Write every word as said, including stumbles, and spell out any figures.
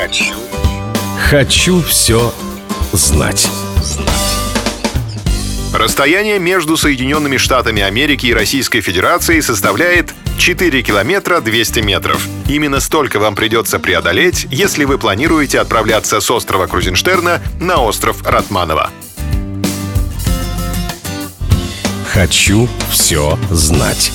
Хочу. Хочу все знать. Расстояние между Соединенными Штатами Америки и Российской Федерацией составляет четыре километра двести метров. Именно столько вам придется преодолеть, если вы планируете отправляться с острова Крузенштерна на остров Ратманова. Хочу все знать.